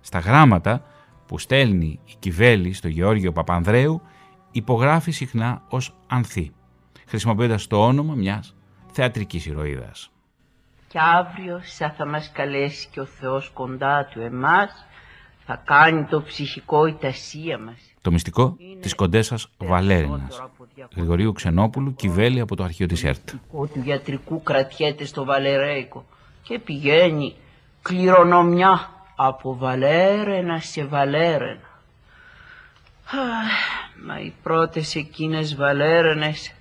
Στα γράμματα που στέλνει η Κυβέλη στο Γεώργιο Παπανδρέου υπογράφει συχνά ως Ανθή, χρησιμοποιώντας το όνομα μιας θεατρικής ηρωίδας. «Κι αύριο σαν θα μας καλέσει και ο Θεός κοντά του εμάς, θα κάνει το ψυχικό η τασία μας». Το μυστικό της κοντέσας Βαλέρινας, Γρηγορίου Ξενόπουλου, Κυβέλη από το αρχείο της ΕΡΤ. «Ο του γιατρικού κρατιέται στο Βαλερέικο και πηγαίνει κληρονομιά από Βαλέρινα σε Βαλέρινα. Μα οι πρώτες εκείνες Βαλέρινες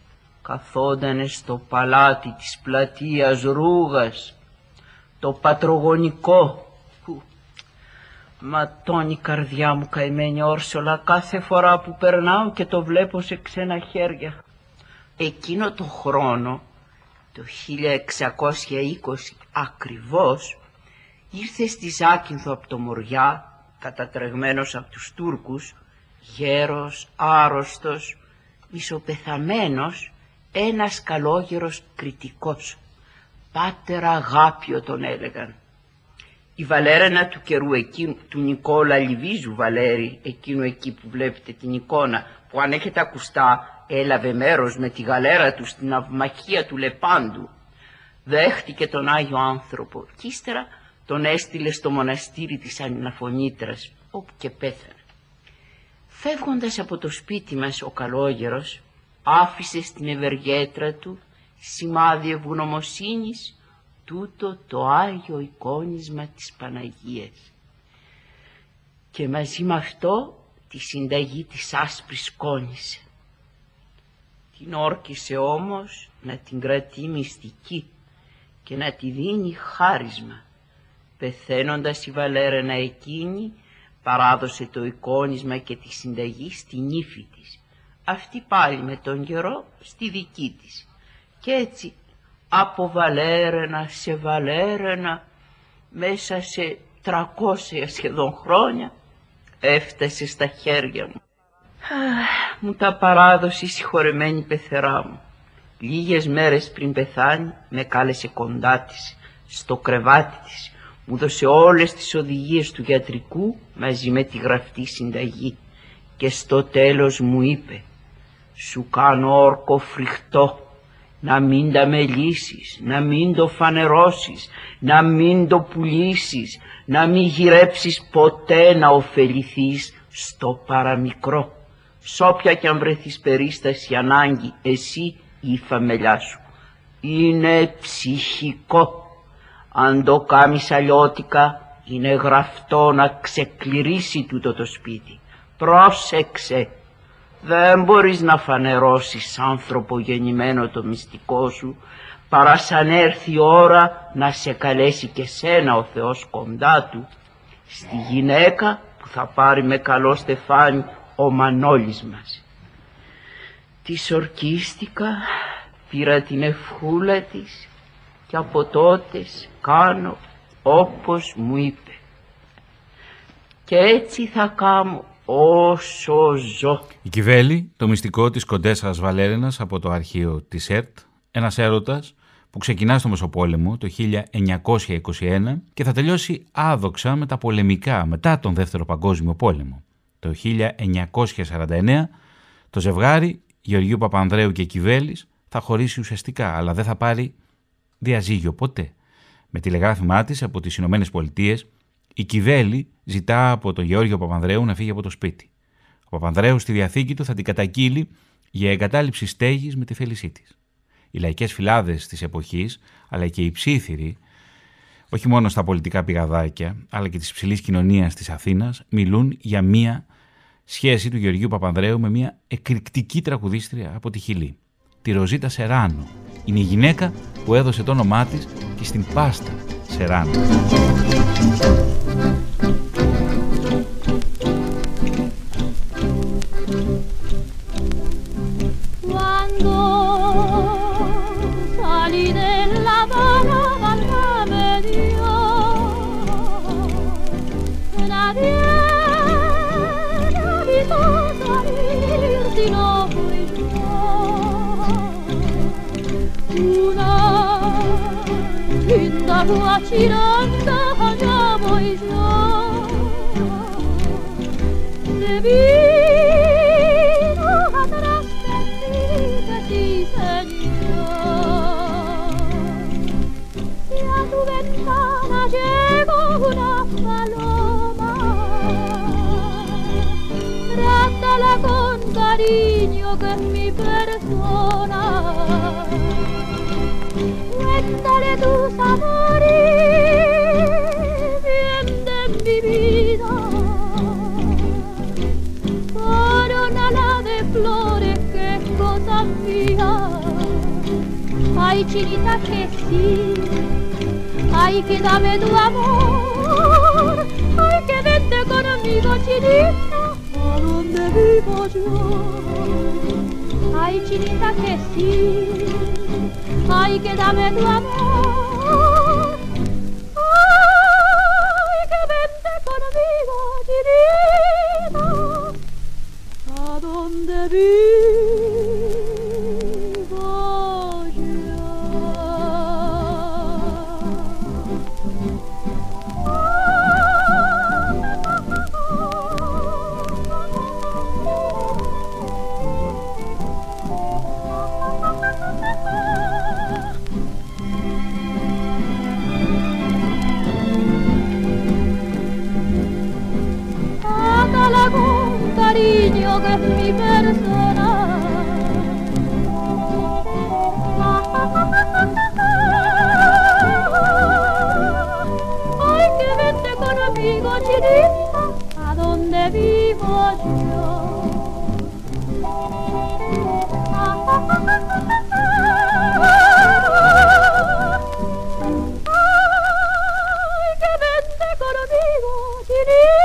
καθότανε στο παλάτι της πλατείας Ρούγας, το πατρογονικό, που ματώνει η καρδιά μου καημένη όρσολα κάθε φορά που περνάω και το βλέπω σε ξένα χέρια. Εκείνο το χρόνο, το χίλια εξακόσια είκοσι ακριβώς, ήρθε στη Ζάκυνθο από το Μοριά, κατατρεγμένος από τους Τούρκους, γέρος, άρρωστος, μισοπεθαμένος, ένας καλόγερος κριτικός, πάτερ Αγάπιο τον έλεγαν. Η Βαλέρινα του καιρού εκεί, του Νικόλα Λιβίζου Βαλέρη, εκείνο εκεί που βλέπετε την εικόνα, που αν έχετε ακουστά έλαβε μέρος με τη γαλέρα του στην αυμαχία του Λεπάντου, δέχτηκε τον Άγιο Άνθρωπο και ύστερα τον έστειλε στο μοναστήρι της Αναφωνήτρας, όπου και πέθανε. Φεύγοντας από το σπίτι μας ο καλόγερος, άφησε στην ευεργέτρα του σημάδι ευγνωμοσύνης τούτο το Άγιο εικόνισμα της Παναγίας και μαζί με αυτό τη συνταγή της άσπρης κόνης. Την όρκισε όμως να την κρατεί μυστική και να τη δίνει χάρισμα. Πεθαίνοντας η Βαλέρινα εκείνη παράδοσε το εικόνισμα και τη συνταγή στην ύφη της, αυτή πάλι με τον καιρό στη δική της. Και έτσι από Βαλέρινα σε Βαλέρινα μέσα σε τρακόσια σχεδόν χρόνια έφτασε στα χέρια μου. Μου τα παράδοσε η συγχωρεμένη πεθερά μου. Λίγες μέρες πριν πεθάνει με κάλεσε κοντά της, στο κρεβάτι της. Μου δώσε όλες τις οδηγίες του γιατρικού μαζί με τη γραφτή συνταγή και στο τέλος μου είπε «Σου κάνω όρκο φρικτό, να μην τα μελήσεις, να μην το φανερώσεις, να μην το πουλήσεις, να μην γυρέψεις ποτέ να ωφεληθείς στο παραμικρό, σ' όποια κι αν βρεθείς περίσταση ανάγκη εσύ ή η φαμελιά σου. Είναι ψυχικό. Αν το κάμεις αλλιώτικα, είναι γραφτό να ξεκληρίσει τούτο το σπίτι. Πρόσεξε, δεν μπορείς να φανερώσεις άνθρωπο γεννημένο το μυστικό σου, παρά σαν έρθει η ώρα να σε καλέσει και σένα ο Θεός κοντά του, στη γυναίκα που θα πάρει με καλό στεφάνι ο Μανώλης μας». Της ορκίστηκα, πήρα την ευχούλα της, και από τότε κάνω όπως μου είπε. Και έτσι θα κάνω όσο ζω. Η Κυβέλη, το μυστικό της κοντέσας Βαλέρινας από το αρχείο της ΕΡΤ, ένας έρωτας που ξεκινά στο Μεσοπόλεμο το χίλια εννιακόσια είκοσι ένα και θα τελειώσει άδοξα με τα πολεμικά μετά τον Δεύτερο Παγκόσμιο Πόλεμο. Το χίλια εννιακόσια σαράντα εννέα το ζευγάρι Γεωργίου Παπανδρέου και Κυβέλης θα χωρίσει ουσιαστικά, αλλά δεν θα πάρει διαζύγιο ποτέ. Με τηλεγράφημά της από τις Ηνωμένες Πολιτείες, η Κυβέλη ζητά από τον Γεώργιο Παπανδρέου να φύγει από το σπίτι. Ο Παπανδρέου στη διαθήκη του θα την καταγγείλει για εγκατάλειψη στέγης με τη θέλησή της. Οι λαϊκές φυλάδες της εποχής, αλλά και οι ψήθυροι, όχι μόνο στα πολιτικά πηγαδάκια, αλλά και της υψηλής κοινωνίας της Αθήνας, μιλούν για μία σχέση του Γεωργίου Παπανδρέου με μία εκρηκτική τραγουδίστρια από τη Χιλή, τη Ρωζίτα Σεράνο. Είναι η γυναίκα που έδωσε το όνομά της και στην πάστα Σεράνο. La ciranda andiamo io Le vino a trasferita ti segno E a tu ventana llego una paloma Trattala con cariño que es mi persona Cuéntale tus amores, bien de mi vida, coronala de flores que es cosa mía. Ay, chinita que sí, ay, que dame tu amor, ay, que vente conmigo, chinita, a donde vivo yo. Ay, chinita que sí. Ay, que dame tu amor. Ay, que vente conmigo, querida, a donde vivo yo. Cariño que es mi persona Ay, que vente conmigo, chinita, a donde vivo yo Ay, que vente conmigo, chinita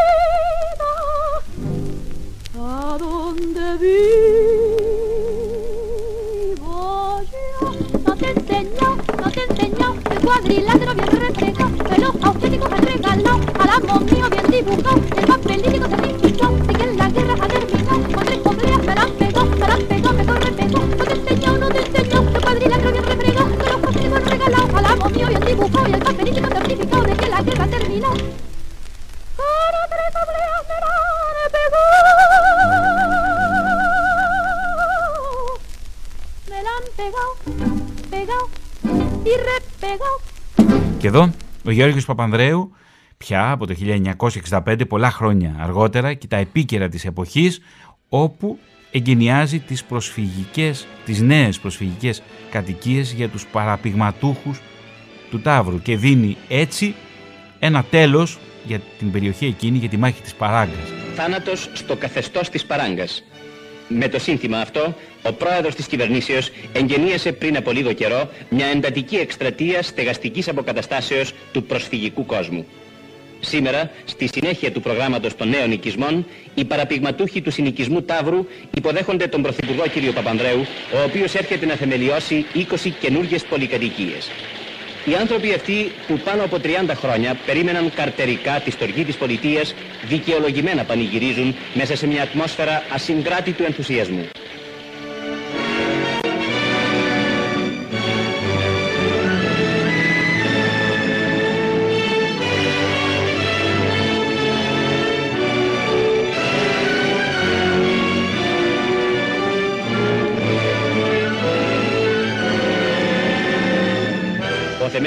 Και εδώ ο Γεώργιος Παπανδρέου, πια από το χίλια εννιακόσια εξήντα πέντε, πολλά χρόνια αργότερα και τα επίκαιρα της εποχής, όπου εγκαινιάζει τις, προσφυγικές, τις νέες προσφυγικές κατοικίες για τους παραπηγματούχους του Ταύρου και δίνει έτσι ένα τέλος για την περιοχή εκείνη, για τη μάχη της Παράγκας. Θάνατος στο καθεστώς της Παράγκας. Με το σύνθημα αυτό, ο πρόεδρος της κυβερνήσεως εγγενίασε πριν από λίγο καιρό μια εντατική εκστρατεία στεγαστικής αποκαταστάσεως του προσφυγικού κόσμου. Σήμερα, στη συνέχεια του προγράμματος των νέων οικισμών, οι παραπηγματούχοι του συνοικισμού Ταύρου υποδέχονται τον Πρωθυπουργό κ. Παπανδρέου, ο οποίος έρχεται να θεμελιώσει είκοσι καινούργιες πολυκατοικίες. Οι άνθρωποι αυτοί που πάνω από τριάντα χρόνια περίμεναν καρτερικά τη στοργή της πολιτείας, δικαιολογημένα πανηγυρίζουν μέσα σε μια ατμόσφαιρα ασυγκράτητου ενθουσιασμού.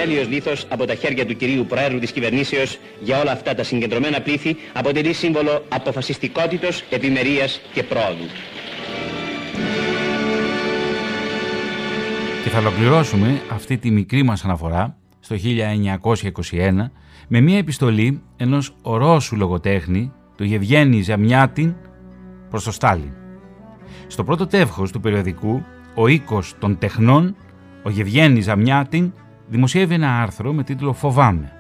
θεμέλιος λίθος από τα χέρια του κυρίου Προέδρου της Κυβερνήσεως για όλα αυτά τα συγκεντρωμένα πλήθη αποτελεί σύμβολο αποφασιστικότητος, ευημερίας και πρόοδου. Και θα ολοκληρώσουμε αυτή τη μικρή μας αναφορά στο χίλια εννιακόσια είκοσι ένα με μια επιστολή ενός Ρώσου λογοτέχνη, του Γευγένη Ζαμιάτιν, προς το Στάλιν. Στο πρώτο τεύχος του περιοδικού «Ο οίκος των τεχνών», ο Γευγένης Ζαμιάτιν δημοσιεύει ένα άρθρο με τίτλο «Φοβάμαι».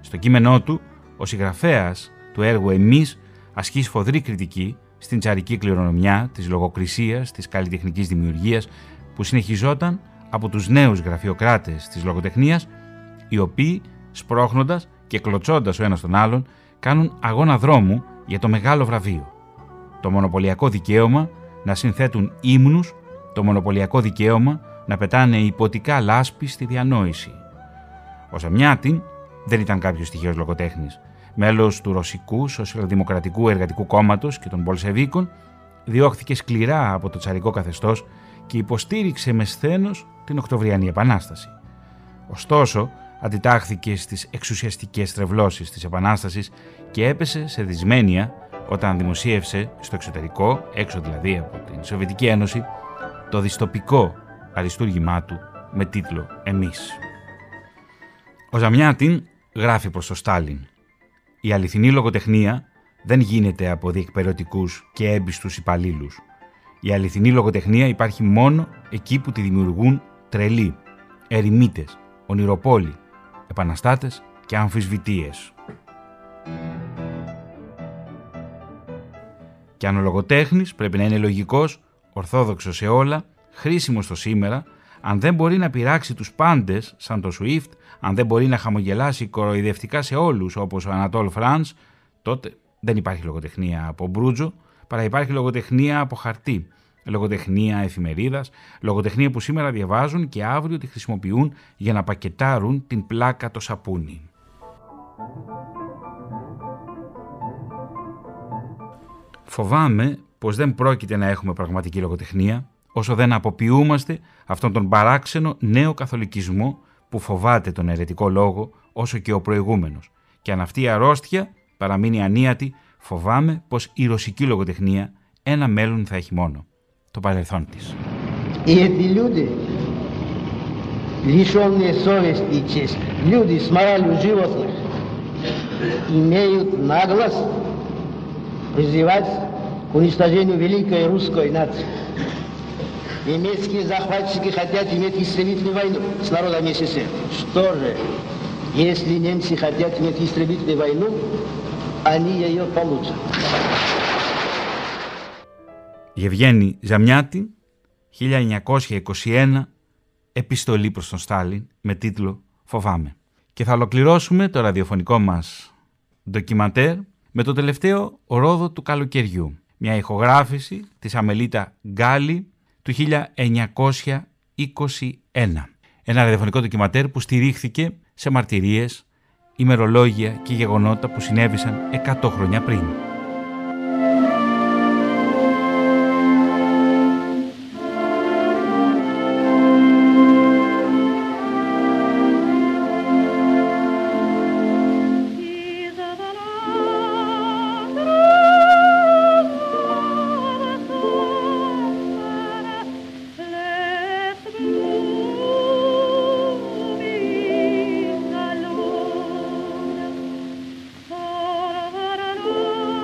Στο κείμενό του, ο συγγραφέας του έργου «Εμείς» ασκεί σφοδρή κριτική στην τσαρική κληρονομιά της λογοκρισίας, της καλλιτεχνικής δημιουργίας που συνεχιζόταν από τους νέους γραφειοκράτες της λογοτεχνίας, οι οποίοι, σπρώχνοντας και κλωτσώντας ο ένας τον άλλον, κάνουν αγώνα δρόμου για το μεγάλο βραβείο. Το μονοπωλιακό δικαίωμα να συνθέτουν ύμνους, το μονοπωλιακό δικαίωμα να πετάνε υποτικά λάσπη στη διανόηση. Ο Ζαμιάτιν δεν ήταν κάποιος τυχαίος λογοτέχνης. Μέλος του Ρωσικού Σοσιαλδημοκρατικού Εργατικού Κόμματος και των Μπολσεβίκων, διώχθηκε σκληρά από το τσαρικό καθεστώς και υποστήριξε με σθένος την Οκτωβριανή Επανάσταση. Ωστόσο, αντιτάχθηκε στις εξουσιαστικές στρεβλώσεις της Επανάστασης και έπεσε σε δυσμένεια όταν δημοσίευσε στο εξωτερικό, έξω δηλαδή από την Σοβιετική Ένωση, το δυστοπικό αριστούργημά του με τίτλο «Εμείς». Ο Ζαμιάτιν γράφει προς τον Στάλιν. Η αληθινή λογοτεχνία δεν γίνεται από διεκπαιρεωτικούς και έμπιστους υπαλλήλους. Η αληθινή λογοτεχνία υπάρχει μόνο εκεί που τη δημιουργούν τρελοί, ερημίτες, ονειροπόλοι, επαναστάτες και αμφισβητείες. Και αν ο λογοτέχνης πρέπει να είναι λογικός, ορθόδοξος σε όλα, χρήσιμος στο σήμερα, αν δεν μπορεί να πειράξει τους πάντες σαν το Σουίφτ, αν δεν μπορεί να χαμογελάσει κοροϊδευτικά σε όλους όπως ο Ανατόλ Φρανς, τότε δεν υπάρχει λογοτεχνία από μπρούτζο, παρά υπάρχει λογοτεχνία από χαρτί, λογοτεχνία εφημερίδας, λογοτεχνία που σήμερα διαβάζουν και αύριο τη χρησιμοποιούν για να πακετάρουν την πλάκα το σαπούνι. Φοβάμαι πως δεν πρόκειται να έχουμε πραγματική λογοτεχνία όσο δεν αποποιούμαστε αυτόν τον παράξενο νέο καθολικισμό που φοβάται τον αιρετικό λόγο όσο και ο προηγούμενος. Και αν αυτή η αρρώστια παραμείνει ανίατη, φοβάμαι πως η ρωσική λογοτεχνία ένα μέλλον θα έχει μόνο, το παρελθόν της. Немецкие захватчики хотят иметь истребительную войну с народами СССР. Что же, если немцы хотят иметь истребительную войну, они ее получат. Γευγένη Ζαμιάτιν, χίλια εννιακόσια είκοσι ένα, επιστολή προς τον Στάλιν με τίτλο «Φοβάμαι». Και θα ολοκληρώσουμε το ραδιοφωνικό μας ντοκιματέρ με το τελευταίο ρόδο του καλοκαιριού. Μια ηχογράφηση της Αμελίτα Γκάλι του χίλια εννιακόσια είκοσι ένα. Ένα ραδιοφωνικό ντοκιματέρ που στηρίχθηκε σε μαρτυρίες, ημερολόγια και γεγονότα που συνέβησαν εκατό χρόνια πριν. Oh